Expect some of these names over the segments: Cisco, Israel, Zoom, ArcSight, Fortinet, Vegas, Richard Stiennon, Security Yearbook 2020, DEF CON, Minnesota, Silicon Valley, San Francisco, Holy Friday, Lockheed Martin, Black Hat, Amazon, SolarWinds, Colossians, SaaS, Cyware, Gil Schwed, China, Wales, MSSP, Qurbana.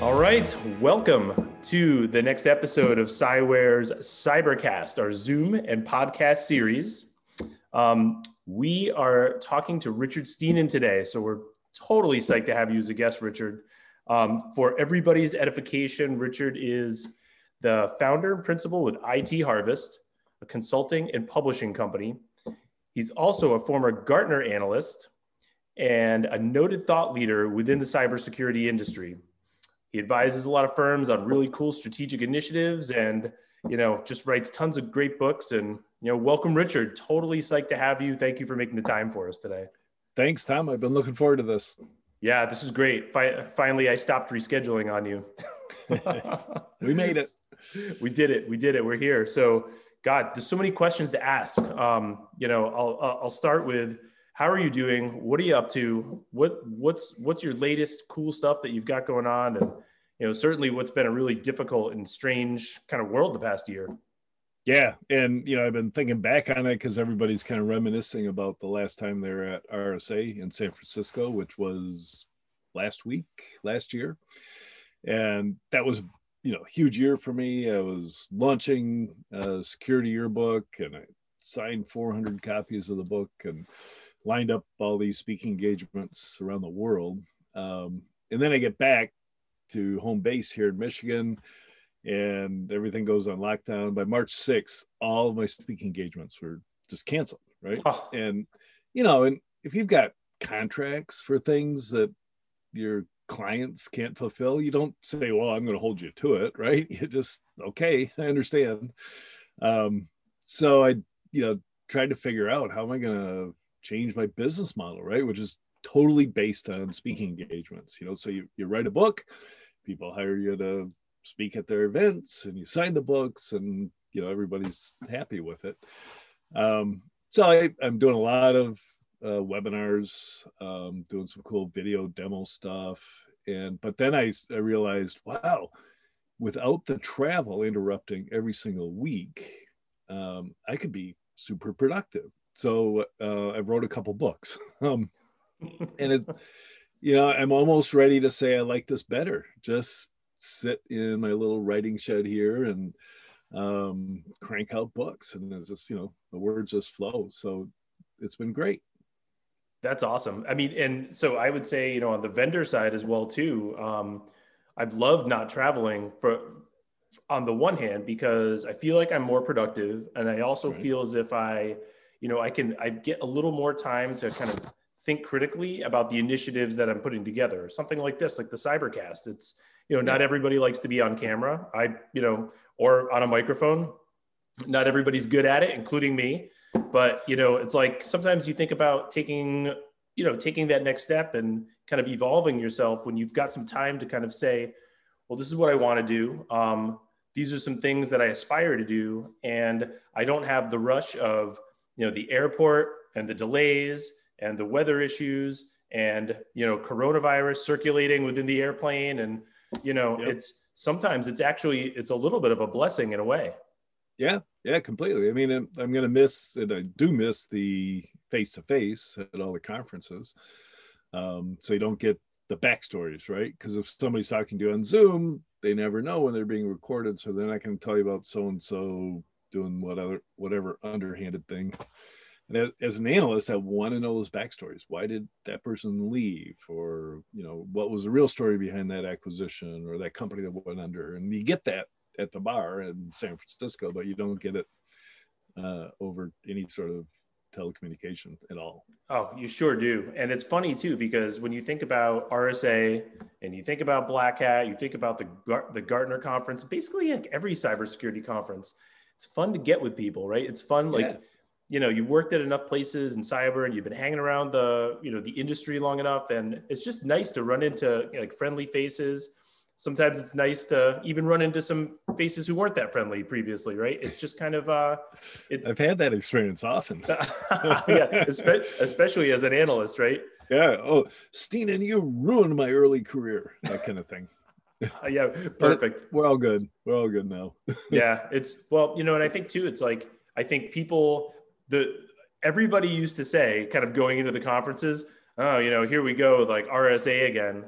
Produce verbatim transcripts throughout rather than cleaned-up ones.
All right, welcome to the next episode of Cyware's Cybercast, our Zoom and podcast series. Um, we are talking to Richard Stiennon today, so we're totally psyched to have you as a guest, Richard. Um, for everybody's edification, Richard is the founder and principal with I T Harvest, a consulting and publishing company. He's also a former Gartner analyst and a noted thought leader within the cybersecurity industry. He advises a lot of firms on really cool strategic initiatives and, you know, just writes tons of great books. And, you know, welcome, Richard. Totally psyched to have you. Thank you for making the time for us today. Thanks, Tom. I've been looking forward to this. Yeah, this is great. Fi- finally, I stopped rescheduling on you. We made it. We did it. We did it. We're here. So, God, there's so many questions to ask. Um, you know, I'll, I'll start with, how are you doing? What are you up to? What what's what's your latest cool stuff that you've got going on? And, you know, certainly what's been a really difficult and strange kind of world the past year. Yeah, and, you know, I've been thinking back on it because everybody's kind of reminiscing about the last time they were at R S A in San Francisco, which was last week, last year. And that was, you know, a huge year for me. I was launching a Security Yearbook and I signed four hundred copies of the book and lined up all these speaking engagements around the world. Um, and then I get back to home base here in Michigan and everything goes on lockdown. By March sixth, all of my speaking engagements were just canceled, right? Oh. And, you know, and if you've got contracts for things that your clients can't fulfill, you don't say, well, I'm going to hold you to it, right? You just, okay, I understand. Um, so I, you know, tried to figure out, how am I going to change my business model, right? Which is totally based on speaking engagements. You know, so you, you write a book, people hire you to speak at their events, and you sign the books, and, you know, everybody's happy with it. Um, so I, I'm doing a lot of uh, webinars, um, doing some cool video demo stuff. And, but then I, I realized, wow, without the travel interrupting every single week, um, I could be super productive. So uh, I wrote a couple books, um, and it, you know, I'm almost ready to say I like this better. Just sit in my little writing shed here and um, crank out books, and it's just, you know, the words just flow. So it's been great. That's awesome. I mean, and so I would say, you know, on the vendor side as well too, um, I've loved not traveling for, on the one hand, because I feel like I'm more productive, and I also right. feel as if I. You know, I can, I get a little more time to kind of think critically about the initiatives that I'm putting together. Something like this, like the Cybercast. It's, you know, not everybody likes to be on camera. I, you know, or on a microphone. Not everybody's good at it, including me. But, you know, it's like, sometimes you think about taking, you know, taking that next step and kind of evolving yourself when you've got some time to kind of say, well, this is what I want to do. Um, these are some things that I aspire to do. And I don't have the rush of, you know, the airport and the delays and the weather issues and, you know, coronavirus circulating within the airplane. And, you know, yep. it's sometimes it's actually, it's a little bit of a blessing in a way. Yeah. Yeah, completely. I mean, I'm, I'm going to miss, and I do miss the face-to-face at all the conferences. Um, so you don't get the backstories, right? Because if somebody's talking to you on Zoom, they never know when they're being recorded. So they're not going to tell you about so-and-so doing whatever, whatever underhanded thing. And as an analyst, I want to know those backstories. Why did that person leave? Or, you know, what was the real story behind that acquisition or that company that went under? And you get that at the bar in San Francisco, but you don't get it uh, over any sort of telecommunication at all. Oh, you sure do. And it's funny too, because when you think about R S A and you think about Black Hat, you think about the, the Gartner conference, basically like every cybersecurity conference, it's fun to get with people, right? It's fun, like, yeah. you know, you worked at enough places in cyber and you've been hanging around the, you know, the industry long enough. And it's just nice to run into, like, friendly faces. Sometimes it's nice to even run into some faces who weren't that friendly previously, right? It's just kind of, uh, it's. I've had that experience often. Yeah, especially as an analyst, right? Yeah. Oh, Stiennon, you ruined my early career, that kind of thing. Yeah, perfect. We're all good. We're all good now. Yeah, it's, well, you know, and I think too, it's like, I think people, the everybody used to say, kind of going into the conferences, oh, you know, here we go with like R S A again,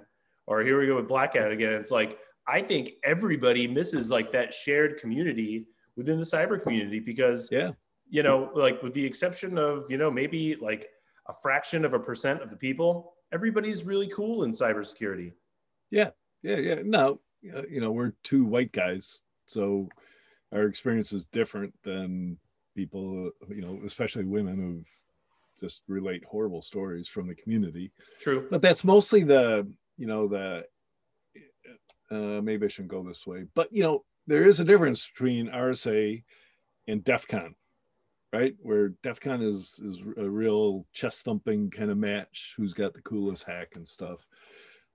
or here we go with Black Hat again. It's like, I think everybody misses like that shared community within the cyber community because, yeah. you know, like with the exception of, you know, maybe like a fraction of a percent of the people, everybody's really cool in cybersecurity. Yeah, yeah, yeah. No, you know, we're two white guys, so our experience is different than people, you know, especially women who've just relate horrible stories from the community. True. But that's mostly the, you know, the, uh, maybe I shouldn't go this way, but, you know, there is a difference between R S A and DEF CON, right? Where DEF CON is, is a real chest thumping kind of match, who's got the coolest hack and stuff.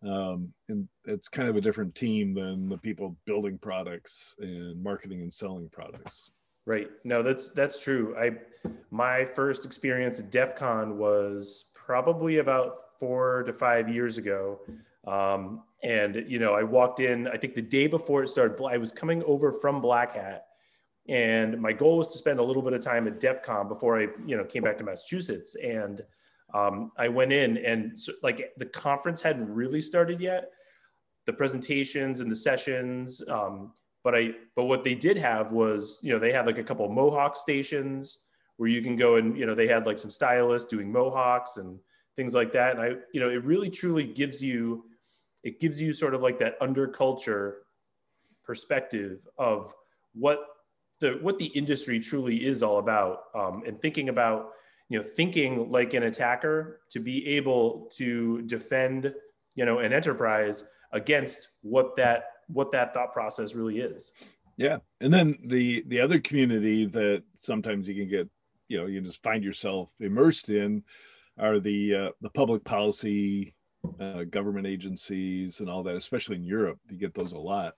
Um, and it's kind of a different team than the people building products and marketing and selling products. Right. No, that's, that's true. I, my first experience at DEF CON was probably about four to five years ago. Um, and, you know, I walked in, I think the day before it started, I was coming over from Black Hat, and my goal was to spend a little bit of time at DEF CON before I, you know, came back to Massachusetts. And, um, I went in, and so, like, the conference hadn't really started yet, the presentations and the sessions, um, But I, but what they did have was, you know, they had like a couple of Mohawk stations where you can go and, you know, they had like some stylists doing Mohawks and things like that. And I, you know, it really truly gives you, it gives you sort of like that underculture perspective of what the, what the industry truly is all about. Um, and thinking about, you know, thinking like an attacker to be able to defend, you know, an enterprise against what that what that thought process really is. Yeah. And then the, the other community that sometimes you can get, you know, you just find yourself immersed in are the, uh, the public policy, uh, government agencies and all that, especially in Europe, you get those a lot.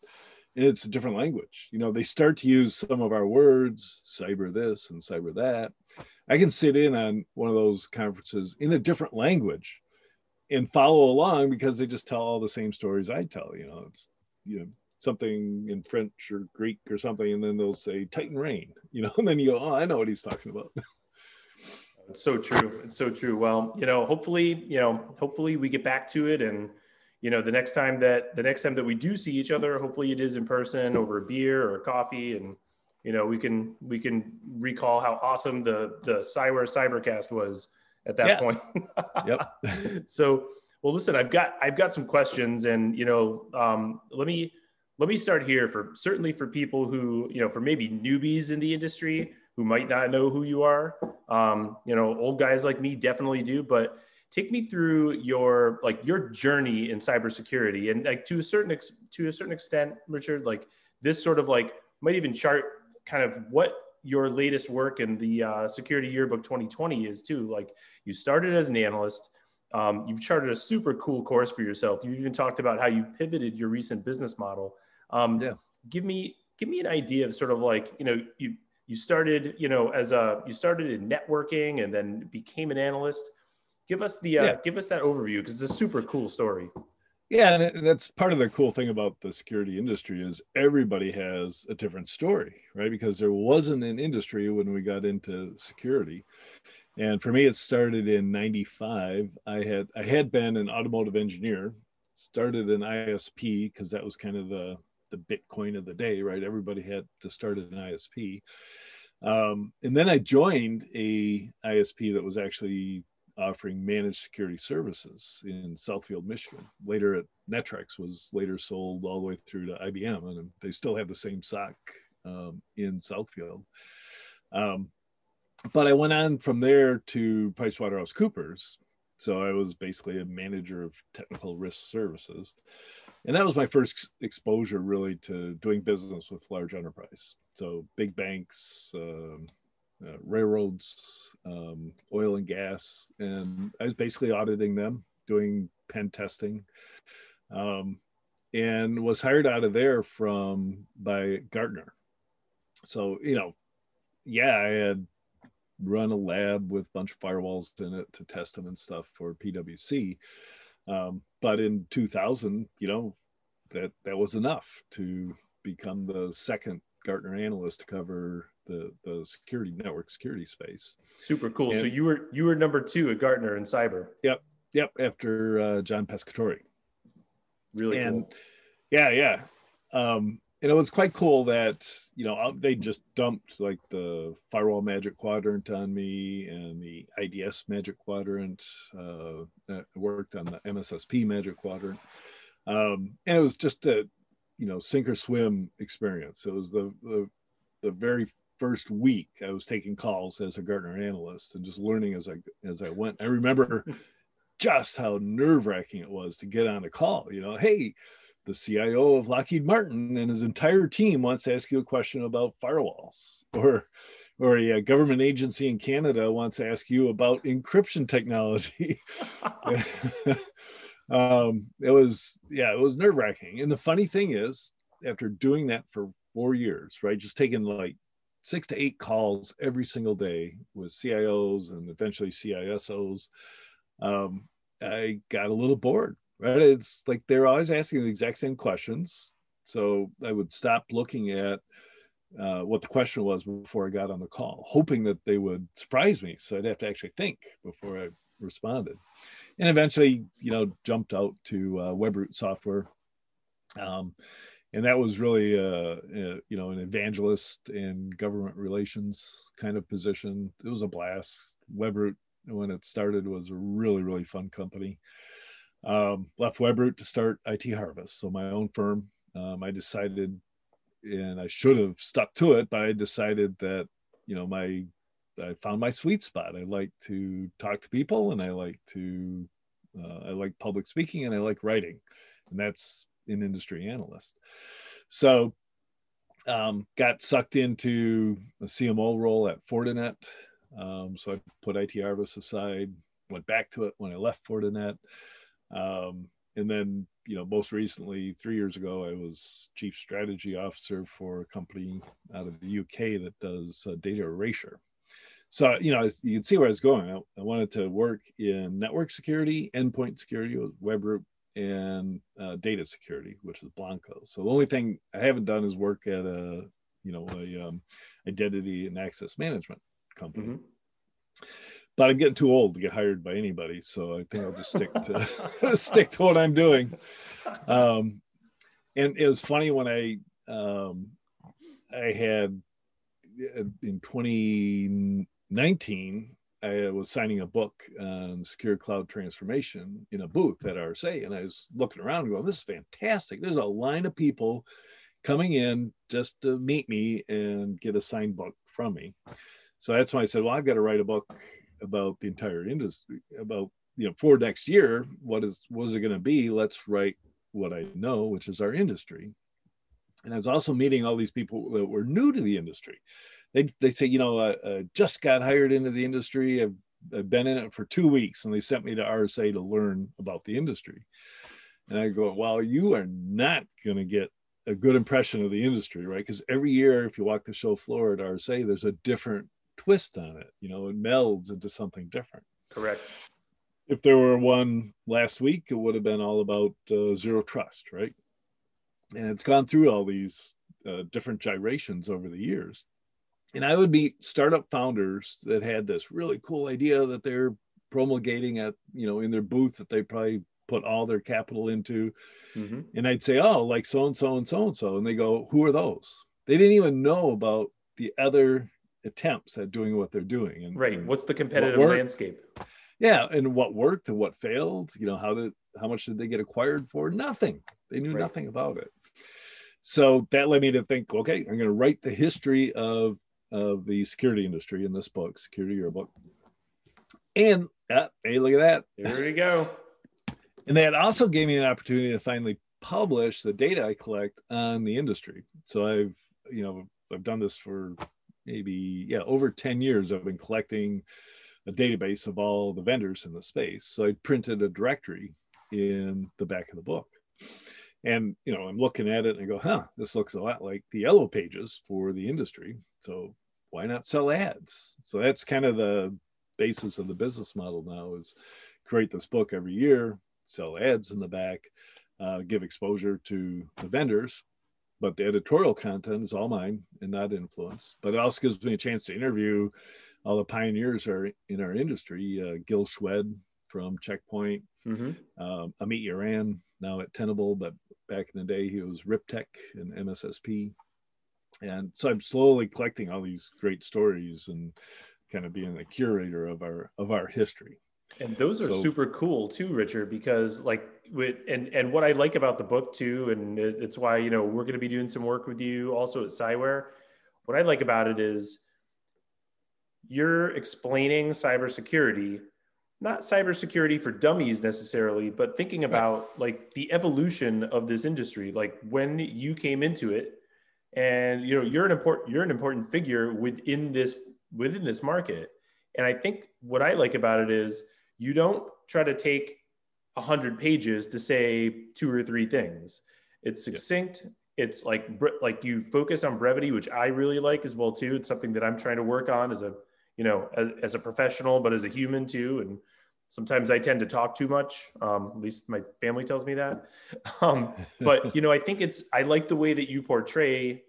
And it's a different language. You know, they start to use some of our words, cyber this and cyber that. I can sit in on one of those conferences in a different language and follow along because they just tell all the same stories I tell, you know, it's, you know, something in French or Greek or something, and then they'll say Titan Rain, you know, and then you go, oh, I know what he's talking about. It's so true. It's so true. Well, you know, hopefully, you know, hopefully we get back to it. And, you know, the next time that the next time that we do see each other, hopefully it is in person over a beer or coffee. And, you know, we can, we can recall how awesome the, the Cyware Cybercast was at that yeah. point. Yep. So, well, listen, I've got, I've got some questions, and, you know, um, let me, let me start here for certainly for people who, you know, for maybe newbies in the industry who might not know who you are, um, you know, old guys like me definitely do, but take me through your, like your journey in cybersecurity. And like, to a certain, ex to a certain extent, Richard, like this sort of like might even chart kind of what your latest work in the uh, Security Yearbook twenty twenty is too. Like you started as an analyst. Um, you've charted a super cool course for yourself. You even talked about how you pivoted your recent business model. Um, yeah. Give me, give me an idea of sort of like, you know, you, you started, you know, as a, you started in networking and then became an analyst. Give us the, uh, yeah. give us that overview, because it's a super cool story. Yeah. And that's part of the cool thing about the security industry is everybody has a different story, right? Because there wasn't an industry when we got into security. And for me, it started in ninety-five. I had I had been an automotive engineer, started an I S P because that was kind of the, the Bitcoin of the day, right? Everybody had to start an I S P. Um, and then I joined a I S P that was actually offering managed security services in Southfield, Michigan. Later at Netrex was later sold all the way through to I B M, and they still have the same S O C um, in Southfield. Um, But I went on from there to PricewaterhouseCoopers. So I was basically a manager of technical risk services. And that was my first exposure really to doing business with large enterprise. So big banks, um, uh, railroads, um, oil and gas. And I was basically auditing them, doing pen testing, um, and was hired out of there from by Gartner. So, you know, yeah, I had run a lab with a bunch of firewalls in it to test them and stuff for P W C. Um, but in two thousand, you know, that, that was enough to become the second Gartner analyst to cover the, the security network security space. Super cool. And so you were, you were number two at Gartner in cyber. Yep. Yep. After uh, John Pescatore. Really and, cool. Yeah, yeah. Um, and it was quite cool that, you know, they just dumped like the firewall magic quadrant on me and the I D S magic quadrant. Uh, I worked on the M S S P magic quadrant. Um, and it was just a, you know, sink or swim experience. It was the, the, the very first week I was taking calls as a Gartner analyst and just learning as I, as I went. I remember just how nerve-wracking it was to get on a call, you know, hey, the C I O of Lockheed Martin and his entire team wants to ask you a question about firewalls, or, or a government agency in Canada wants to ask you about encryption technology. um, it was, yeah, it was nerve-wracking. And the funny thing is, after doing that for four years, right, just taking like six to eight calls every single day with C I Os and eventually C I S Os, um, I got a little bored, right? It's like they're always asking the exact same questions. So I would stop looking at uh, what the question was before I got on the call, hoping that they would surprise me. So I'd have to actually think before I responded. And eventually, you know, jumped out to uh, WebRoot software. Um, and that was really, uh, uh, you know, an evangelist in government relations kind of position. It was a blast. WebRoot, when it started, was a really, really fun company. Um, left WebRoot to start I T Harvest, so my own firm. Um, I decided, and I should have stuck to it, but I decided that, you know, my, I found my sweet spot. I like to talk to people, and I like to, uh, I like public speaking, and I like writing, and that's an industry analyst. So um, got sucked into a C M O role at Fortinet. Um, so I put I T Harvest aside, went back to it when I left Fortinet. Um, and then, you know, most recently, three years ago, I was chief strategy officer for a company out of the U K that does uh, data erasure. So, you know, you can see where I was going. I, I wanted to work in network security, endpoint security, WebRoot, and uh, data security, which is Blanco. So the only thing I haven't done is work at a, you know, a um, identity and access management company. Mm-hmm. But I'm getting too old to get hired by anybody, so I think I'll just stick to stick to what I'm doing. Um, and it was funny when I um, I had in twenty nineteen I was signing a book on secure cloud transformation in a booth at R S A, and I was looking around and going, "This is fantastic! There's a line of people coming in just to meet me and get a signed book from me." So that's why I said, "Well, I've got to write a book about the entire industry, about, you know, for next year, what is, what is it going to be? Let's write what I know, which is our industry." And I was also meeting all these people that were new to the industry. They, they say, you know, I, I just got hired into the industry. I've, I've been in it for two weeks and they sent me to R S A to learn about the industry. And I go, well, you are not going to get a good impression of the industry, right? Because every year, if you walk the show floor at R S A, there's a different twist on it, you know, it melds into something different. Correct. If there were one last week, it would have been all about uh, zero trust, right? And it's gone through all these uh, different gyrations over the years. And I would meet startup founders that had this really cool idea that they're promulgating at, you know, in their booth that they probably put all their capital into. Mm-hmm. And I'd say, oh, like so-and-so and so-and-so. And they go, who are those? They didn't even know about the other attempts at doing what they're doing, and right, and what's the competitive what landscape? Yeah, and what worked and what failed. You know, how did how much did they get acquired for? Nothing. They knew right. nothing about it. So that led me to think, okay, I'm going to write the history of of the security industry in this book, Security Yearbook. And uh, hey, look at that! There you go. And that also gave me an opportunity to finally publish the data I collect on the industry. So I've, you know, I've done this for maybe, yeah, over ten years, I've been collecting a database of all the vendors in the space. So I printed a directory in the back of the book. And, you know, I'm looking at it and I go, huh, this looks a lot like the yellow pages for the industry. So why not sell ads? So that's kind of the basis of the business model now, is create this book every year, sell ads in the back, uh, give exposure to the vendors. But the editorial content is all mine and not influenced. But it also gives me a chance to interview all the pioneers are in our industry. Uh, Gil Schwed, from Checkpoint. Mm-hmm. um, Amit Yaran, now at Tenable, but back in the day he was RipTech and M S S P. And so I'm slowly collecting all these great stories and kind of being a curator of our of our history. And those are so super cool too, Richard, because like with, and, and what I like about the book too, and it's why, you know, we're going to be doing some work with you also at Cyware. What I like about it is you're explaining cybersecurity, not cybersecurity for dummies necessarily, but thinking about like the evolution of this industry, like when you came into it and, you know, you're an important, you're an important figure within this, within this market. And I think what I like about it is you don't try to take a hundred pages to say two or three things. It's succinct. Yeah. It's like, like you focus on brevity, which I really like as well too. It's something that I'm trying to work on as a, you know, as, as a professional, but as a human too. And sometimes I tend to talk too much. Um, at least my family tells me that. Um, but, you know, I think it's, I like the way that you portray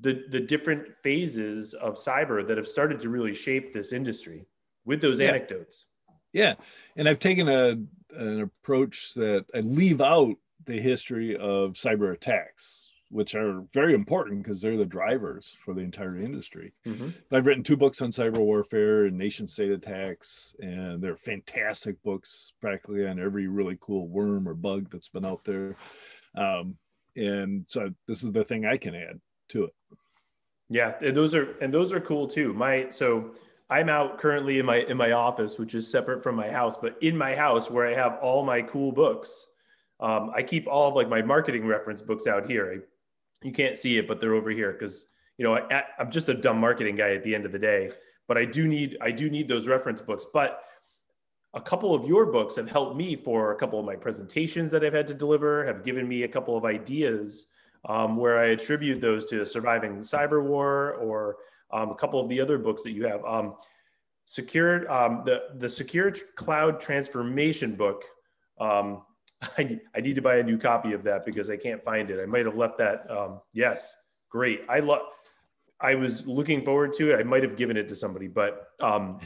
the, the different phases of cyber that have started to really shape this industry with those yeah. anecdotes. Yeah. And I've taken a, an approach that I leave out the history of cyber attacks, which are very important because they're the drivers for the entire industry. Mm-hmm. But I've written two books on cyber warfare and nation state attacks, and they're fantastic books practically on every really cool worm or bug that's been out there. Um, and so this is the thing I can add to it. Yeah, and those are and those are cool too. My so I'm out currently in my in my office, which is separate from my house, but in my house where I have all my cool books. Um, I keep all of like my marketing reference books out here. I, You can't see it, but they're over here because, you know, I, I'm just a dumb marketing guy at the end of the day, but I do need, I do need those reference books. But a couple of your books have helped me for a couple of my presentations that I've had to deliver, have given me a couple of ideas um, where I attribute those to Surviving Cyber War or um, a couple of the other books that you have. Um, secured, um, the, the Secure Cloud Transformation book, um, I, I need to buy a new copy of that because I can't find it. I might have left that. Um, yes, great. I love. I was looking forward to it. I might have given it to somebody, but um,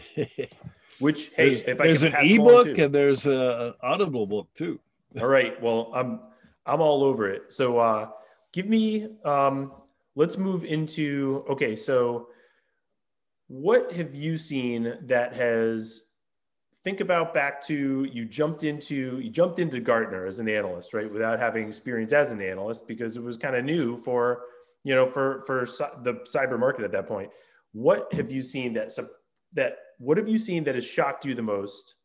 which hey, there's, if I there's can an ebook and there's an Audible book too. All right. Well, I'm I'm all over it. So uh, give me. Um, let's move into okay. So what have you seen that has Think about back to you jumped into you jumped into Gartner as an analyst, right? Without having experience as an analyst, because it was kind of new for, you know, for for the cyber market at that point. What have you seen that that what have you seen that has shocked you the most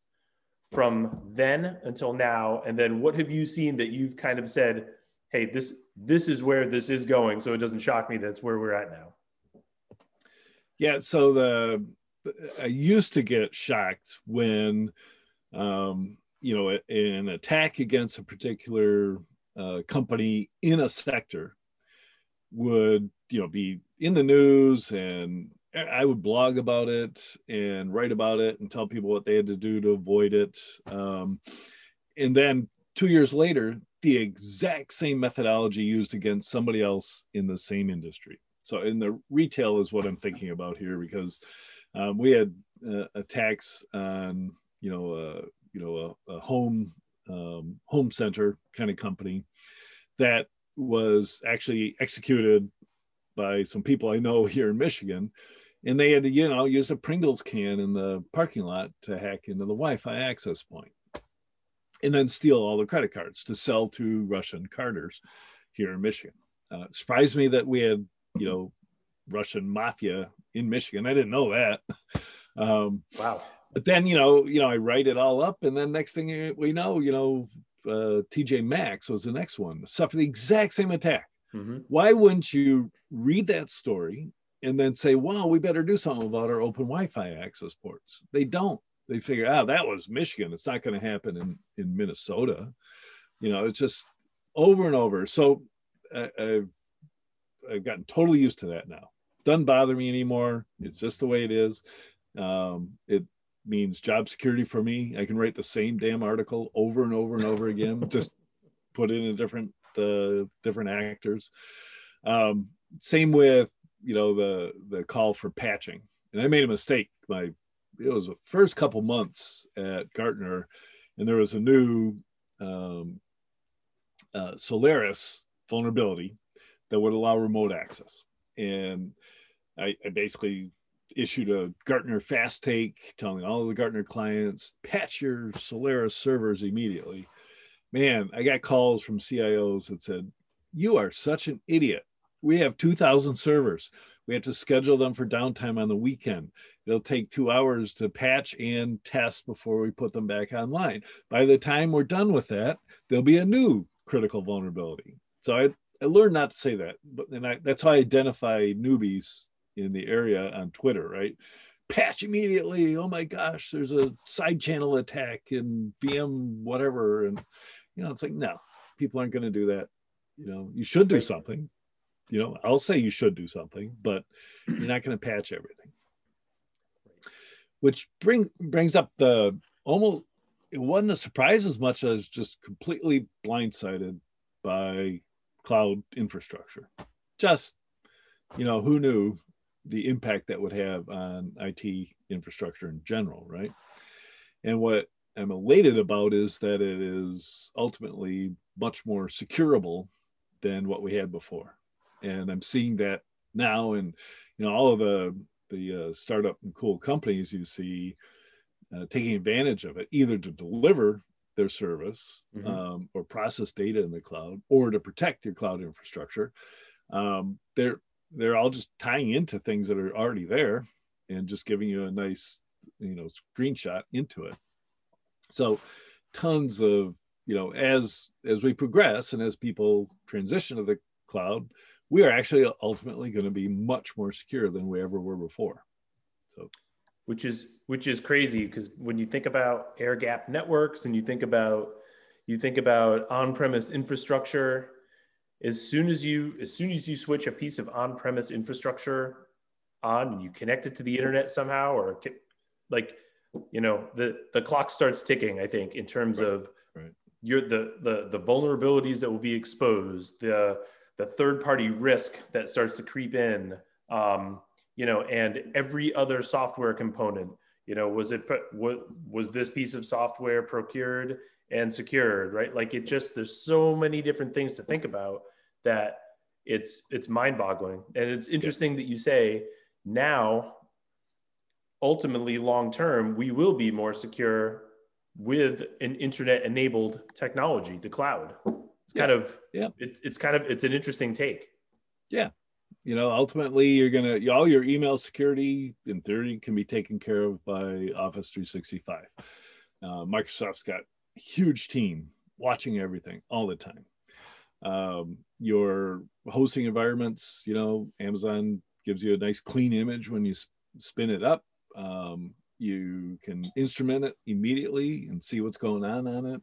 from then until now? And then what have you seen that you've kind of said, hey, this this is where this is going, so it doesn't shock me that's where we're at now? Yeah. So the I used to get shocked when, um, you know, an attack against a particular uh, company in a sector would, you know, be in the news, and I would blog about it and write about it and tell people what they had to do to avoid it. Um, and then two years later, the exact same methodology used against somebody else in the same industry. So in the retail is what I'm thinking about here, because Um, we had uh, attacks on, you know, uh, you know, a, a home um, home center kind of company that was actually executed by some people I know here in Michigan, and they had to, you know, use a Pringles can in the parking lot to hack into the Wi-Fi access point, and then steal all the credit cards to sell to Russian carders here in Michigan. Uh, it surprised me that we had, you know, Russian mafia in Michigan. I didn't know that. Um, wow. But then, you know, you know, I write it all up, and then next thing we know, you know, uh, T J Maxx was the next one, suffered the exact same attack. Mm-hmm. Why wouldn't you read that story and then say, wow, we better do something about our open Wi-Fi access ports? They don't. They figure, oh, that was Michigan. It's not going to happen in, in Minnesota. You know, it's just over and over. So I, I've, I've gotten totally used to that now. Doesn't bother me anymore. It's just the way it is. Um, it means job security for me. I can write the same damn article over and over and over again, just put in a different uh, different actors. Um, same with, you know, the the call for patching. And I made a mistake my it was the first couple months at Gartner, and there was a new um, uh, Solaris vulnerability that would allow remote access. And I, I basically issued a Gartner fast take telling all of the Gartner clients, patch your Solaris servers immediately. Man, I got calls from C I Os that said, you are such an idiot. We have two thousand servers. We have to schedule them for downtime on the weekend. It'll take two hours to patch and test before we put them back online. By the time we're done with that, there'll be a new critical vulnerability. So I, I learned not to say that, but and I, that's how I identify newbies in the area on Twitter, right? Patch immediately. Oh my gosh, there's a side channel attack in V M whatever. And, you know, it's like, no, people aren't going to do that. You know, you should do something. You know, I'll say you should do something, but you're not going to patch everything. Which bring, brings up the almost, it wasn't a surprise as much as just completely blindsided by cloud infrastructure. Just, you know, who knew the impact that would have on I T infrastructure in general, right? And what I'm elated about is that it is ultimately much more securable than what we had before. And I'm seeing that now, and you know, all of the the uh, startup and cool companies you see uh, taking advantage of it, either to deliver their service mm-hmm. um, or process data in the cloud, or to protect your cloud infrastructure. Um, they're they're all just tying into things that are already there, and just giving you a nice you know screenshot into it. So, tons of you know as as we progress and as people transition to the cloud, we are actually ultimately going to be much more secure than we ever were before. So, which is which is crazy, because when you think about air gap networks and you think about you think about on-premise infrastructure, as soon as you as soon as you switch a piece of on-premise infrastructure on and you connect it to the internet somehow, or like you know the the clock starts ticking. I think in terms right. of right. your the the the vulnerabilities that will be exposed, the the third-party risk that starts to creep in, um, you know, and every other software component, you know, was it, what was this piece of software procured and secured, right? Like it just, there's so many different things to think about that it's, it's mind-boggling. And it's interesting that you say now, ultimately long-term, we will be more secure with an internet-enabled technology, the cloud. It's kind yeah. of, yeah. It's, it's kind of, it's an interesting take. Yeah. You know, ultimately you're going to, all your email security in theory can be taken care of by Office three sixty-five. Uh, Microsoft's got a huge team watching everything all the time. Um, your hosting environments, you know, Amazon gives you a nice clean image when you sp spin it up. Um, you can instrument it immediately and see what's going on on it.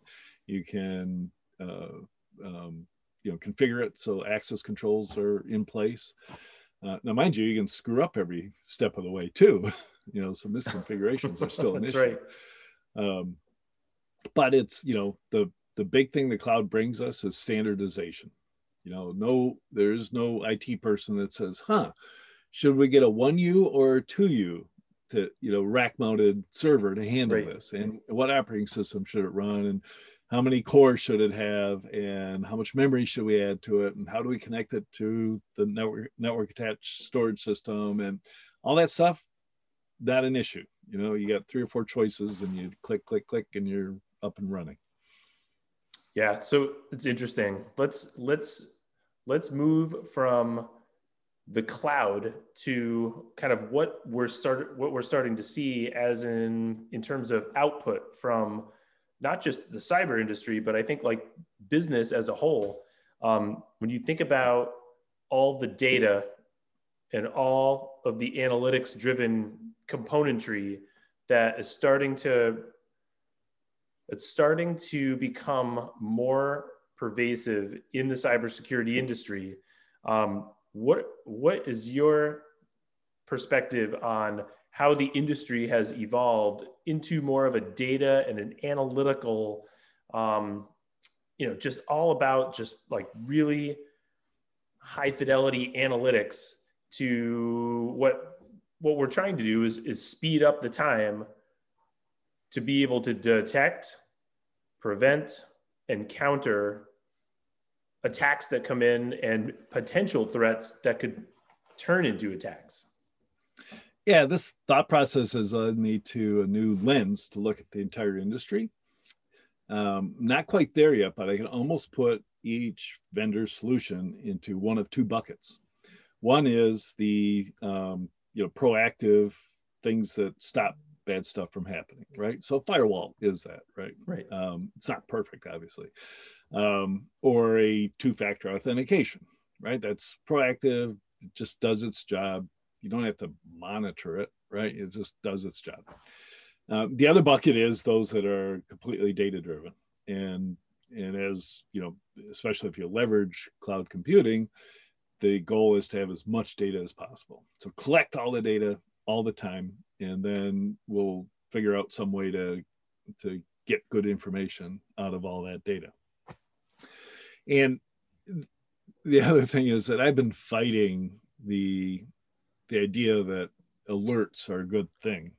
You can, uh, Um, you know, configure it so access controls are in place. Uh, now, mind you, you can screw up every step of the way too. You know, so misconfigurations are still an That's issue. Right. Um, but it's you know the the big thing the cloud brings us is standardization. You know, no, there is no I T person that says, "Huh, should we get a one U or a two U to you know rack mounted server to handle right. this? And what operating system should it run? And how many cores should it have, and how much memory should we add to it, and how do we connect it to the network network attached storage system?" And all that stuff, not an issue. You know, you got three or four choices and you click, click, click, and you're up and running. Yeah, so it's interesting. Let's let's let's move from the cloud to kind of what we're start what we're starting to see as in in terms of output from not just the cyber industry, but I think like business as a whole. Um, when you think about all the data and all of the analytics driven componentry that is starting to, it's starting to become more pervasive in the cybersecurity industry. Um, what, what is your perspective on how the industry has evolved into more of a data and an analytical, um, you know, just all about just like really high fidelity analytics to what what we're trying to do is, is speed up the time to be able to detect, prevent, and counter attacks that come in and potential threats that could turn into attacks. Yeah, this thought process has led me to a new lens to look at the entire industry. Um, not quite there yet, but I can almost put each vendor's solution into one of two buckets. One is the um, you know, proactive things that stop bad stuff from happening, right? So firewall is that, right? Right. Um, it's not perfect, obviously. Um, or a two-factor authentication, right? That's proactive, it just does its job. You don't have to monitor it, right? It just does its job. Um, the other bucket is those that are completely data-driven. And, and as, you know, especially if you leverage cloud computing, the goal is to have as much data as possible. So collect all the data all the time, and then we'll figure out some way to, to get good information out of all that data. And the other thing is that I've been fighting the, the idea that alerts are a good thing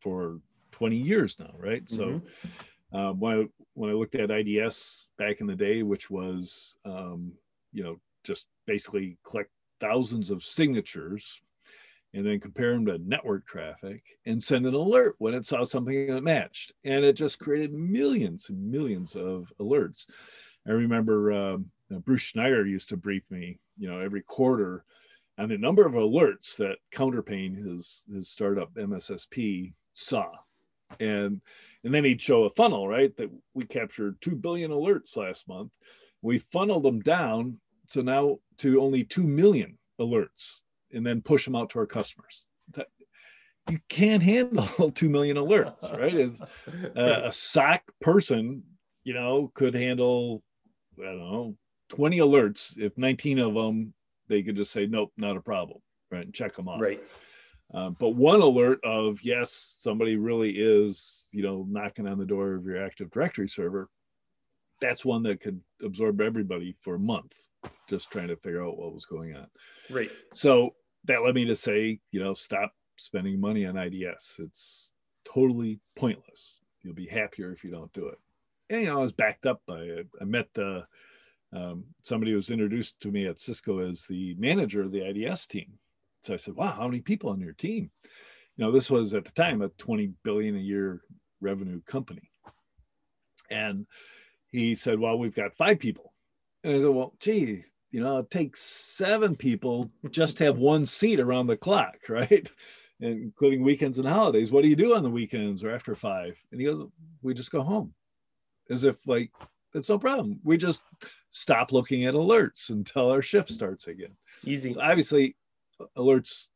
for twenty years now, right? Mm-hmm. So uh, when, I, when I looked at I D S back in the day, which was, um, you know, just basically collect thousands of signatures and then compare them to network traffic and send an alert when it saw something that matched. And it just created millions and millions of alerts. I remember um, Bruce Schneier used to brief me, you know, every quarter on the number of alerts that Counterpane, his, his startup M S S P, saw. And, and then he'd show a funnel, right? That we captured two billion alerts last month. We funneled them down, so now to only two million alerts, and then push them out to our customers. You can't handle two million alerts, right? It's, uh, a S O C person, you know, could handle, I don't know, twenty alerts. If nineteen of them, they could just say, nope, not a problem, right? And check them off. Right. Uh, but one alert of, yes, somebody really is, you know, knocking on the door of your Active Directory server, that's one that could absorb everybody for a month, just trying to figure out what was going on. Right. So that led me to say, you know, stop spending money on I D S. It's totally pointless. You'll be happier if you don't do it. And, you know, I was backed up by it. I met the, um, somebody who was introduced to me at Cisco as the manager of the I D S team. So I said, wow, how many people on your team? You know, this was at the time a twenty billion a year revenue company. And he said, well, we've got five people. And I said, well, gee, you know, it takes seven people just to have one seat around the clock, right? And including weekends and holidays. What do you do on the weekends or after five? And he goes, we just go home. As if like, that's no problem. We just stop looking at alerts until our shift starts again. Easy. So obviously alerts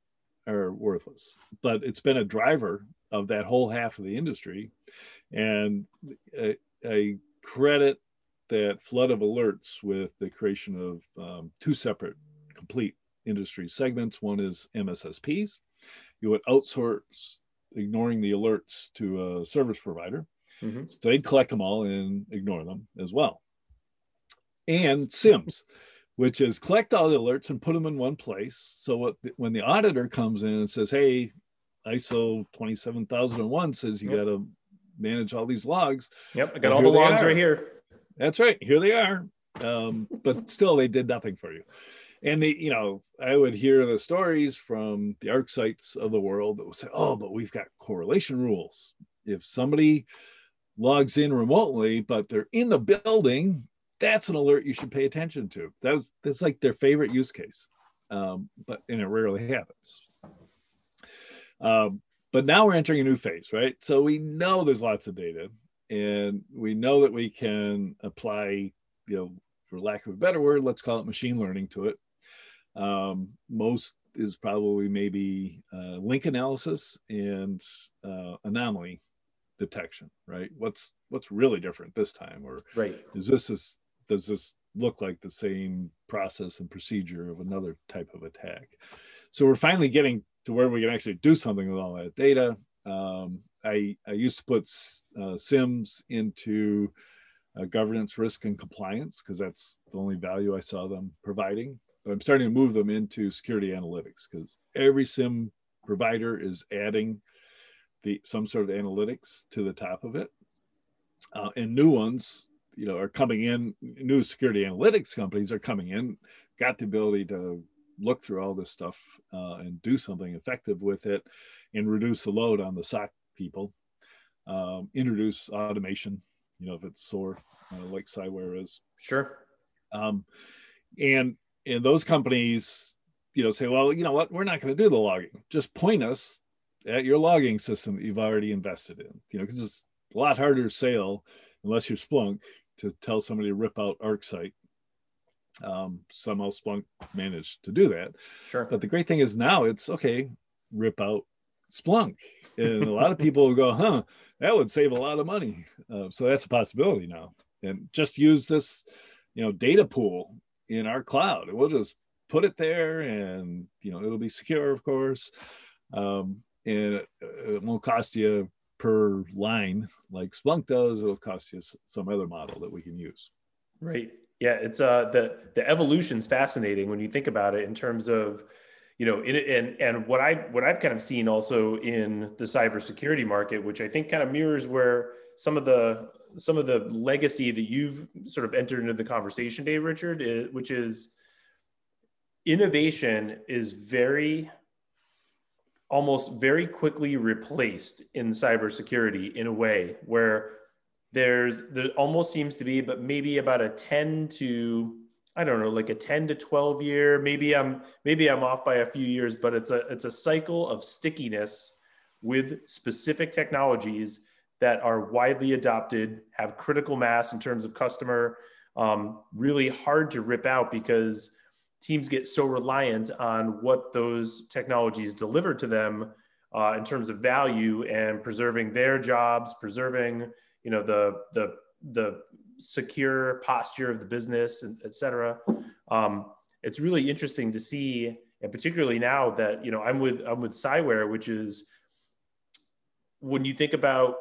are worthless, but it's been a driver of that whole half of the industry. And I, I credit that flood of alerts with the creation of um, two separate complete industry segments. One is M S S Ps. You would outsource ignoring the alerts to a service provider. Mm-hmm. So they'd collect them all and ignore them as well. And S I M S, which is collect all the alerts and put them in one place. So what, when the auditor comes in and says, hey, I S O twenty-seven thousand one says you yep. got to manage all these logs. Yep, I got all the logs right here. That's right. Here they are. Um, but still, they did nothing for you. And they, you know, I would hear the stories from the arc sites of the world that would say, oh, but we've got correlation rules. If somebody logs in remotely, but they're in the building, that's an alert you should pay attention to. That was, that's like their favorite use case. Um, but, and it rarely happens. Um, but now we're entering a new phase, right? So we know there's lots of data. And we know that we can apply, you know, for lack of a better word, let's call it machine learning to it. Um, most is probably maybe uh, link analysis and uh, anomaly detection, right? What's what's really different this time, or right? Is this is does this look like the same process and procedure of another type of attack? So we're finally getting to where we can actually do something with all that data. Um, I, I used to put uh, S I M S into uh, governance, risk, and compliance because that's the only value I saw them providing. But I'm starting to move them into security analytics because every S I M provider is adding the some sort of analytics to the top of it. Uh, and new ones, you know, are coming in, new security analytics companies are coming in, got the ability to look through all this stuff uh, and do something effective with it and reduce the load on the S O C people, um, introduce automation, you know, if it's sore, uh, like Cyware is. Sure. Um, and, and those companies, you know, say, well, you know what, we're not going to do the logging. Just point us at your logging system that you've already invested in, you know, because it's a lot harder sale, unless you're Splunk, to tell somebody to rip out ArcSight. Um, somehow Splunk managed to do that. Sure. But the great thing is now it's, okay, rip out Splunk. And a lot of people will go, huh, that would save a lot of money. Uh, so that's a possibility now. And just use this, you know, data pool in our cloud. We'll just put it there and, you know, it'll be secure, of course. Um, and it, it won't cost you per line like Splunk does. It'll cost you some other model that we can use. Right. Yeah. It's uh, the, the evolution's fascinating when you think about it in terms of, you know, in, and, and what I, what I've kind of seen also in the cybersecurity market, which I think kind of mirrors where some of the, some of the legacy that you've sort of entered into the conversation today, Richard, is, which is innovation is very, almost very quickly replaced in cybersecurity in a way where there's, there almost seems to be, but maybe about a ten to, I don't know, like a ten to twelve year, maybe I'm, maybe I'm off by a few years, but it's a, it's a cycle of stickiness with specific technologies that are widely adopted, have critical mass in terms of customer, um, really hard to rip out because teams get so reliant on what those technologies deliver to them uh, in terms of value and preserving their jobs, preserving, you know, the the the secure posture of the business, et cetera. Um, it's really interesting to see, and particularly now that, you know, I'm with I'm with Cyware, which is when you think about,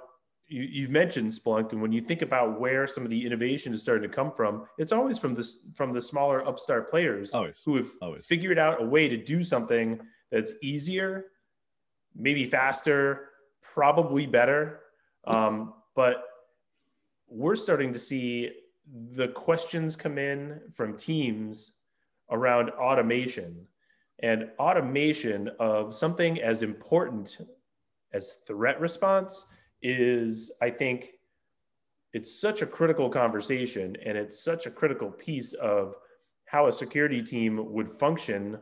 you, you've mentioned Splunk, and when you think about where some of the innovation is starting to come from, it's always from the from the smaller upstart players always, who have always. figured out a way to do something that's easier, maybe faster, probably better, um, but we're starting to see the questions come in from teams around automation and automation of something as important as threat response is, I think it's such a critical conversation and it's such a critical piece of how a security team would function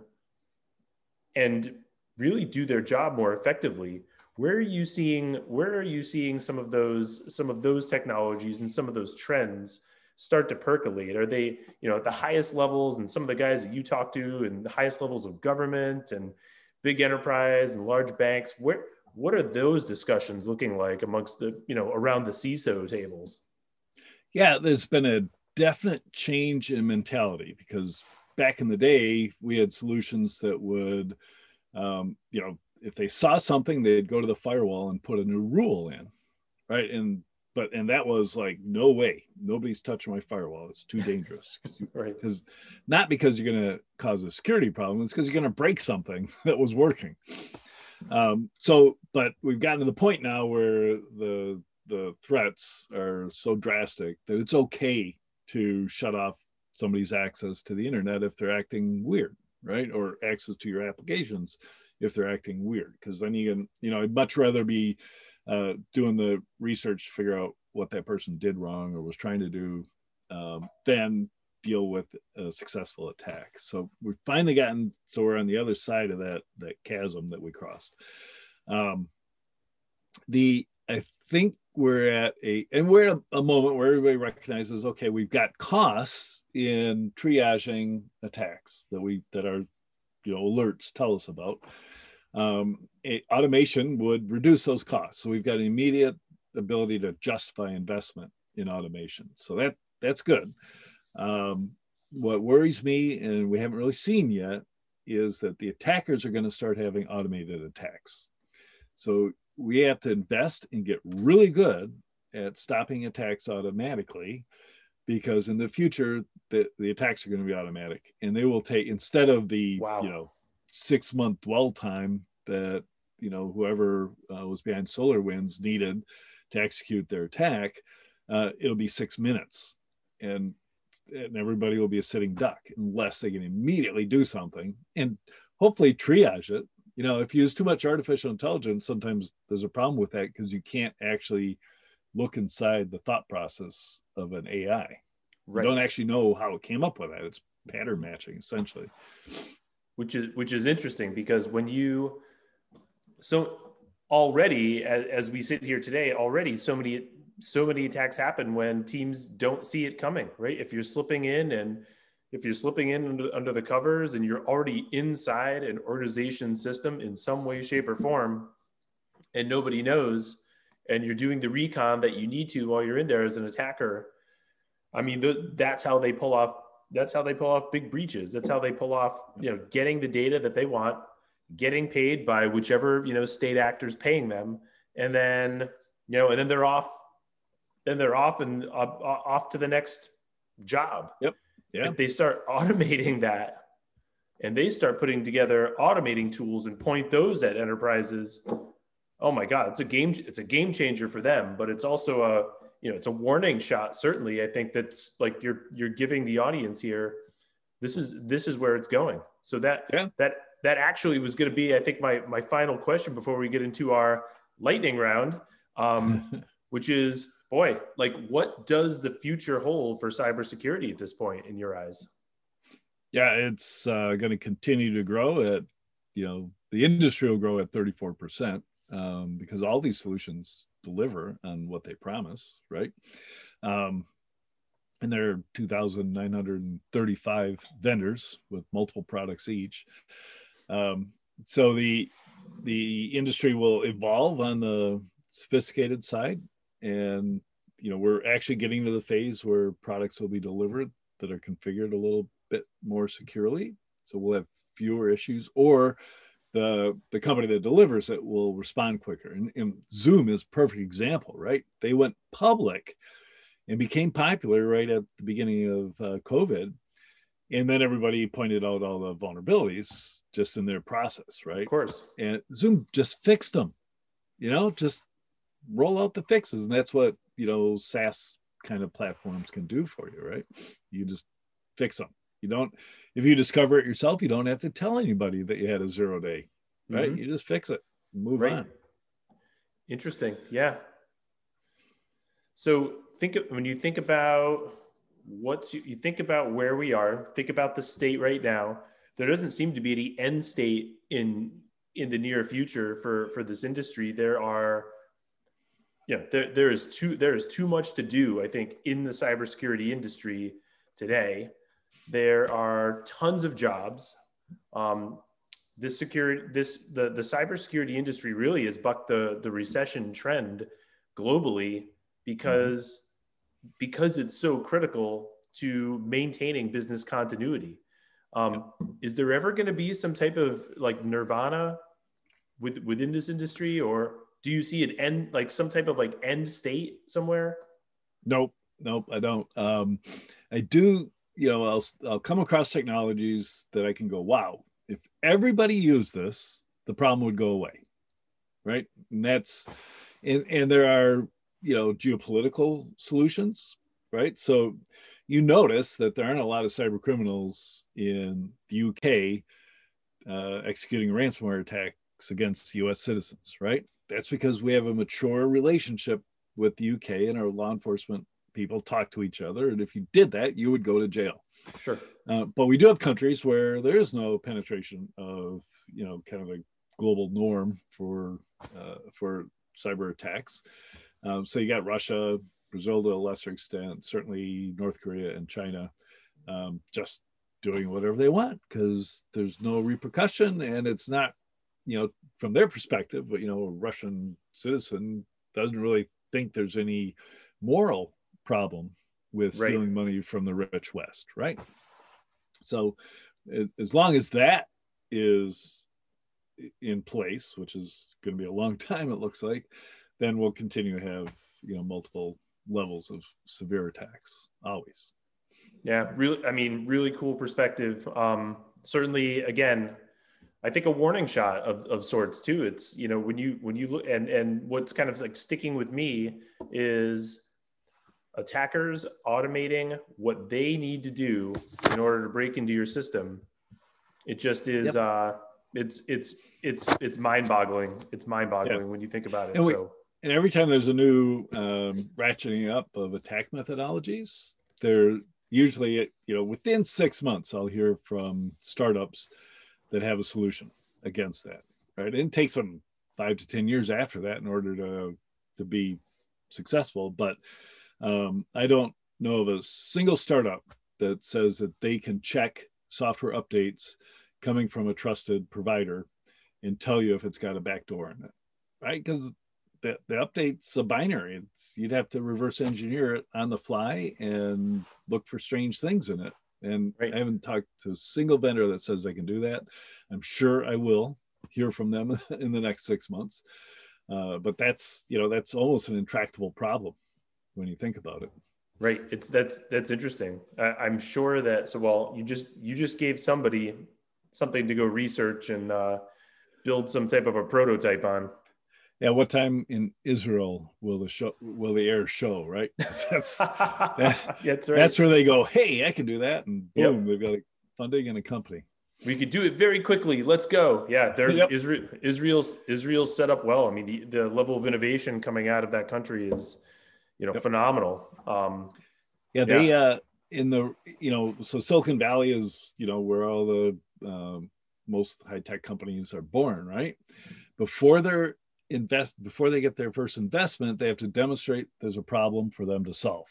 and really do their job more effectively. Where are you seeing, where are you seeing some of those, some of those technologies and some of those trends start to percolate? Are they, you know, at the highest levels and some of the guys that you talk to and the highest levels of government and big enterprise and large banks, where, what are those discussions looking like amongst the, you know, around the C I S O tables? Yeah, there's been a definite change in mentality because back in the day, we had solutions that would, um, you know, if they saw something, they'd go to the firewall and put a new rule in, right? And but and that was like, no way, nobody's touching my firewall. It's too dangerous. Right? Because not because you're going to cause a security problem, it's because you're going to break something that was working. Um, so, but we've gotten to the point now where the the threats are so drastic that it's okay to shut off somebody's access to the internet if they're acting weird, right? Or access to your applications if they're acting weird, because then you can, you know, I'd much rather be uh, doing the research to figure out what that person did wrong or was trying to do um, than deal with a successful attack. So we've finally gotten, so we're on the other side of that, that chasm that we crossed. Um, the, I think we're at a, and we're at a moment where everybody recognizes, okay, we've got costs in triaging attacks that we, that are, you know, alerts tell us about. Um, a, automation would reduce those costs. So we've got an immediate ability to justify investment in automation. So that that's good. Um, what worries me, and we haven't really seen yet, is that the attackers are going to start having automated attacks. So we have to invest and get really good at stopping attacks automatically, because in the future, the, the attacks are going to be automatic, and they will take, instead of the, wow, you know, six month dwell time that, you know, whoever uh, was behind SolarWinds needed to execute their attack, uh, it'll be six minutes. And, and everybody will be a sitting duck unless they can immediately do something and hopefully triage it. You know, if you use too much artificial intelligence, sometimes there's a problem with that because you can't actually look inside the thought process of an A I. Right. You don't actually know how it came up with that. It's pattern matching, essentially. Which is which is interesting because when you, so already as, as we sit here today, already so many so many attacks happen when teams don't see it coming, right? If you're slipping in and If you're slipping in under, under the covers and you're already inside an organization system in some way, shape, or form, and nobody knows, and you're doing the recon that you need to while you're in there as an attacker, I mean, th that's how they pull off. That's how they pull off big breaches. That's how they pull off, you know, getting the data that they want, getting paid by whichever, you know, state actor's paying them, and then, you know, and then they're off, then they're off and uh, off to the next job. Yep. Yeah. If they start automating that and they start putting together automating tools and point those at enterprises, oh my God, it's a game, it's a game changer for them, but it's also a, you know, it's a warning shot. Certainly. I think that's like, you're, you're giving the audience here, this is, this is where it's going. So that, yeah. that, that actually was going to be, I think my, my final question before we get into our lightning round, um, which is, boy, like what does the future hold for cybersecurity at this point in your eyes? Yeah, it's uh, going to continue to grow at, you know, the industry will grow at thirty-four percent um, because all these solutions deliver on what they promise, right? Um, and there are two thousand nine hundred thirty-five vendors with multiple products each. Um, so the, the industry will evolve on the sophisticated side. And, you know, we're actually getting to the phase where products will be delivered that are configured a little bit more securely. So we'll have fewer issues, or the, the company that delivers it will respond quicker. And, and Zoom is a perfect example, right? They went public and became popular right at the beginning of uh, COVID. And then everybody pointed out all the vulnerabilities just in their process, right? Of course. And Zoom just fixed them, you know, just roll out the fixes. And that's what, you know, SaaS kind of platforms can do for you, right? You just fix them. You don't, if you discover it yourself, you don't have to tell anybody that you had a zero day, right? Mm-hmm. You just fix it, move right on. Interesting. Yeah. So think of, when you think about what's, you think about where we are, think about the state right now, there doesn't seem to be any end state in, in the near future for, for this industry. There are, Yeah, there, there is too there is too much to do, I think, in the cybersecurity industry today. There are tons of jobs. Um, this security, this the the cybersecurity industry really has bucked the the recession trend globally because mm-hmm. because it's so critical to maintaining business continuity. Um, is there ever going to be some type of like nirvana with, within this industry, or do you see an end, like some type of like end state somewhere? Nope, nope, I don't. Um, I do, you know, I'll, I'll come across technologies that I can go, wow, if everybody used this, the problem would go away, right? And that's, and, and there are, you know, geopolitical solutions, right? So you notice that there aren't a lot of cyber criminals in the U K uh, executing ransomware attacks against U S citizens, right? That's because we have a mature relationship with the U K and our law enforcement people talk to each other. And if you did that, you would go to jail. Sure. Uh, but we do have countries where there is no penetration of, you know, kind of a global norm for, uh, for cyber attacks. Um, so you got Russia, Brazil to a lesser extent, certainly North Korea and China, um, just doing whatever they want because there's no repercussion and it's not, you know, from their perspective, but, you know, a Russian citizen doesn't really think there's any moral problem with stealing right. money from the rich West, right? So as long as that is in place, which is going to be a long time, it looks like, then we'll continue to have, you know, multiple levels of severe attacks always. Yeah, really, I mean, really cool perspective. Um, certainly, again, I think a warning shot of, of sorts too. It's, you know, when you, when you look, and, and what's kind of like sticking with me is attackers automating what they need to do in order to break into your system. It just is, yep. uh, it's, it's, it's, it's mind boggling. It's mind boggling yep. when you think about it. And, we, so. and every time there's a new um, ratcheting up of attack methodologies, they're usually, you know, within six months, I'll hear from startups that have a solution against that, right? And it takes them five to ten years after that in order to, to be successful. But um, I don't know of a single startup that says that they can check software updates coming from a trusted provider and tell you if it's got a backdoor in it, right? Because the, the update's a binary. It's, you'd have to reverse engineer it on the fly and look for strange things in it. And right. I haven't talked to a single vendor that says they can do that. I'm sure I will hear from them in the next six months. Uh, but that's, you know, that's almost an intractable problem when you think about it. Right. It's that's that's interesting. I, I'm sure that. So, well, you just you just gave somebody something to go research and uh, build some type of a prototype on. Yeah, what time in Israel will the show will the air show, right? That's, that, that's right. That's where they go, hey, I can do that. And boom, yep. they've got a funding and a company. We could do it very quickly. Let's go. Yeah, they're yep. Israel Israel's Israel's set up well. I mean, the, the level of innovation coming out of that country is, you know, yep. phenomenal. Um, yeah, they yeah. uh in the you know, so Silicon Valley is, you know, where all the um, most high-tech companies are born, right? Before they're invest before they get their first investment, they have to demonstrate there's a problem for them to solve.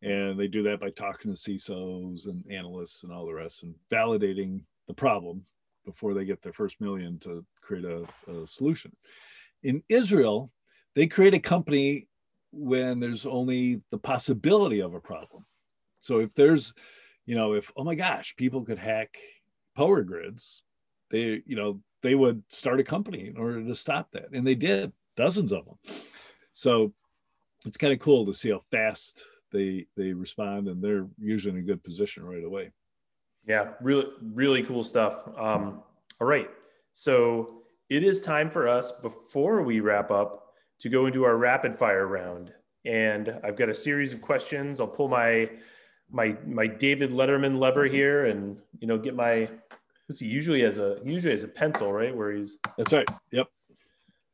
And they do that by talking to C I S Os and analysts and all the rest and validating the problem before they get their first million to create a, a solution. In Israel, they create a company when there's only the possibility of a problem. So if there's, you know, if, oh my gosh, people could hack power grids, they, you know, they would start a company in order to stop that. And they did, dozens of them. So it's kind of cool to see how fast they they respond, and they're usually in a good position right away. Yeah, really, really cool stuff. Um, all right, so it is time for us, before we wrap up, to go into our rapid fire round. And I've got a series of questions. I'll pull my my my David Letterman lever here and, you know, get my... He usually has a usually has a pencil, right? Where he's that's right. Yep.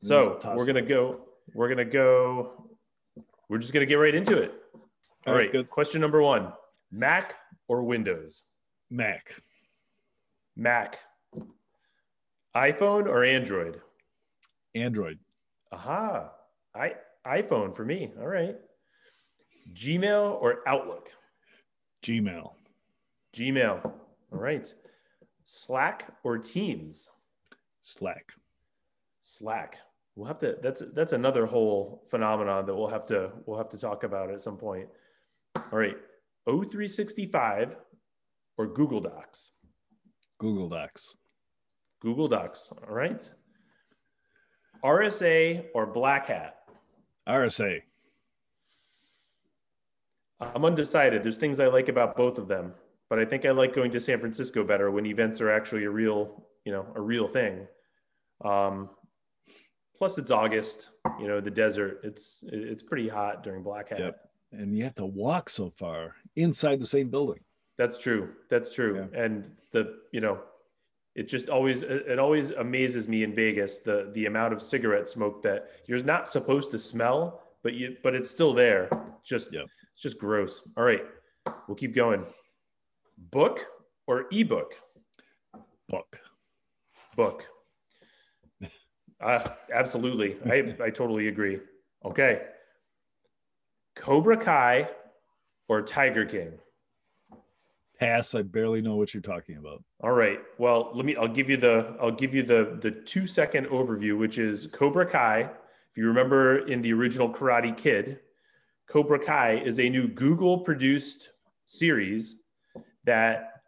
So we're gonna go. We're gonna go. We're just gonna get right into it. All, All right. Good. Question number one: Mac or Windows? Mac. Mac. iPhone or Android? Android. Aha. I iPhone for me. All right. Gmail or Outlook? Gmail. Gmail. All right. Slack or Teams? Slack. Slack. We'll have to. That's that's another whole phenomenon that we'll have to we'll have to talk about at some point. All right. O three sixty-five or Google Docs? Google Docs. Google Docs. All right. R S A or Black Hat? R S A. I'm undecided. There's things I like about both of them. But I think I like going to San Francisco better when events are actually a real, you know, a real thing. Um, plus, it's August, you know, the desert. It's it's pretty hot during Black Hat, yep. and you have to walk so far inside the same building. That's true. That's true. Yeah. And the you know, it just always it always amazes me in Vegas the the amount of cigarette smoke that you're not supposed to smell, but you but it's still there. Just yep. it's just gross. All right, we'll keep going. Book or ebook? Book. Book. Uh, absolutely. I, I totally agree. Okay. Cobra Kai or Tiger King? Pass. I barely know what you're talking about. All right. Well, let me I'll give you the I'll give you the the two second overview, which is Cobra Kai. If you remember in the original Karate Kid, Cobra Kai is a new Google produced series that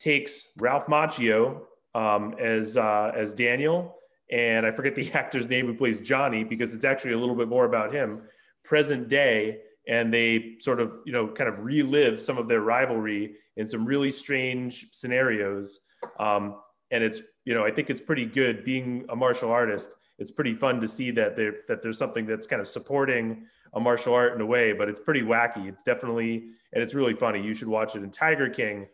takes Ralph Macchio um, as uh, as Daniel, and I forget the actor's name who plays Johnny, because it's actually a little bit more about him, present day, and they sort of, you know, kind of relive some of their rivalry in some really strange scenarios. Um, And it's, you know, I think it's pretty good being a martial artist. It's pretty fun to see that there that there's something that's kind of supporting a martial art in a way, but it's pretty wacky. It's definitely, and it's really funny. You should watch it. And Tiger King,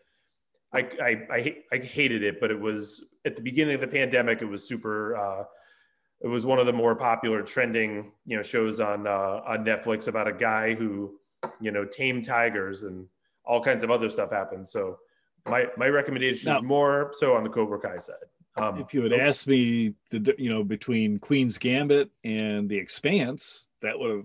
I I I, I hated it, but it was at the beginning of the pandemic. It was super. Uh, it was one of the more popular trending, you know, shows on uh, on Netflix about a guy who, you know, tamed tigers and all kinds of other stuff happened. So my my recommendation now, is more so on the Cobra Kai side. Um, if you had asked me, the, you know, between Queen's Gambit and The Expanse, that would have,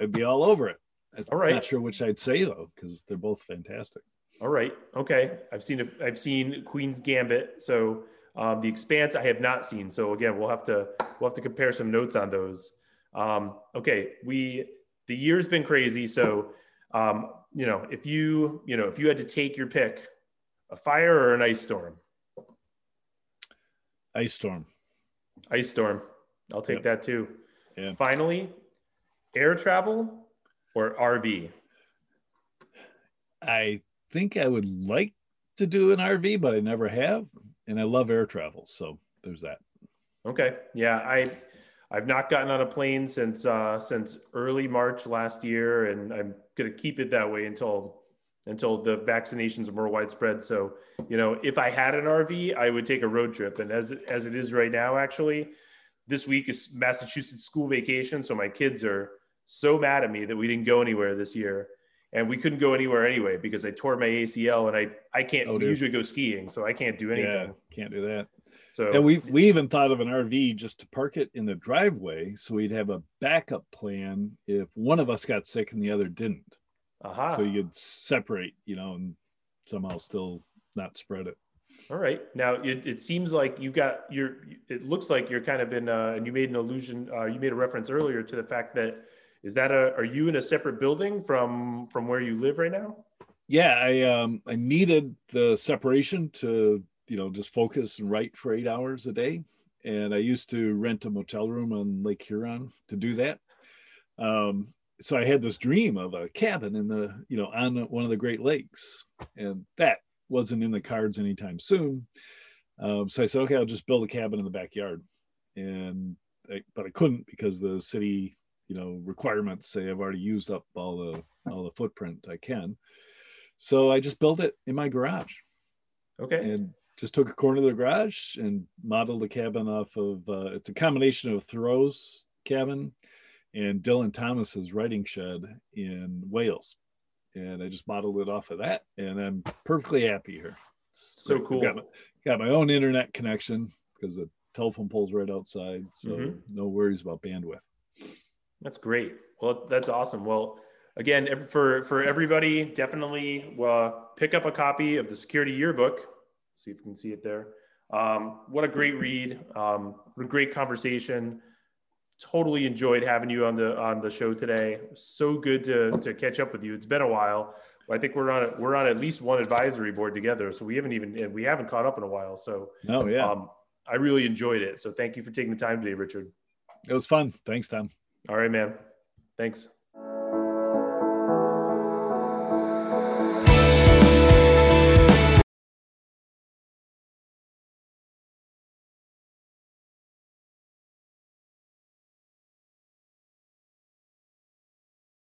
I'd be all over it. I'm all right. Not sure which I'd say though, because they're both fantastic. All right. Okay. I've seen a, I've seen Queen's Gambit. So um, The Expanse I have not seen. So again, we'll have to we'll have to compare some notes on those. Um, okay. We the year's been crazy. So um, you know, if you you know if you had to take your pick, a fire or an ice storm. Ice storm. Ice storm. I'll take yep. that too. Yeah. Finally, air travel or R V? I think I would like to do an R V, but I never have. And I love air travel. So there's that. Okay. Yeah. I, I've not gotten on a plane since, uh, since early March last year. And I'm going to keep it that way until, until the vaccinations are more widespread. So, you know, if I had an R V, I would take a road trip. And as, as it is right now, actually, this week is Massachusetts school vacation. So my kids are so mad at me that we didn't go anywhere this year. And we couldn't go anywhere anyway, because I tore my A C L and I, I can't oh, usually go skiing. So I can't do anything. Yeah, can't do that. So and we we even thought of an R V just to park it in the driveway. So we'd have a backup plan if one of us got sick and the other didn't. Uh-huh. So you could separate, you know, and somehow still not spread it. All right. Now it, it seems like you've got your, it looks like you're kind of in uh and you made an allusion, uh, you made a reference earlier to the fact that, is that a, are you in a separate building from, from where you live right now? Yeah. I, um, I needed the separation to, you know, just focus and write for eight hours a day. And I used to rent a motel room on Lake Huron to do that. Um, So I had this dream of a cabin in the, you know, on one of the Great Lakes, and that wasn't in the cards anytime soon. Um, so I said, okay, I'll just build a cabin in the backyard. And, I, but I couldn't because the city, you know, requirements say I've already used up all the, all the footprint I can. So I just built it in my garage. Okay. And just took a corner of the garage and modeled the cabin off of, uh, it's a combination of Thoreau's cabin and Dylan Thomas's writing shed in Wales. And I just modeled it off of that, and I'm perfectly happy here. So cool. Got my, got my own internet connection because the telephone pole's right outside. So mm-hmm. no worries about bandwidth. That's great. Well, that's awesome. Well, again, for, for everybody, definitely uh, pick up a copy of the Security Yearbook. See if you can see it there. Um, what a great read. Um, what a great conversation. Totally enjoyed having you on the on the show today. So good to to catch up with you. It's been a while. I think we're on a, we're on at least one advisory board together, so we haven't even and we haven't caught up in a while. So oh yeah, um, I really enjoyed it. So thank you for taking the time today, Richard. It was fun. Thanks, Tom. All right, man. Thanks.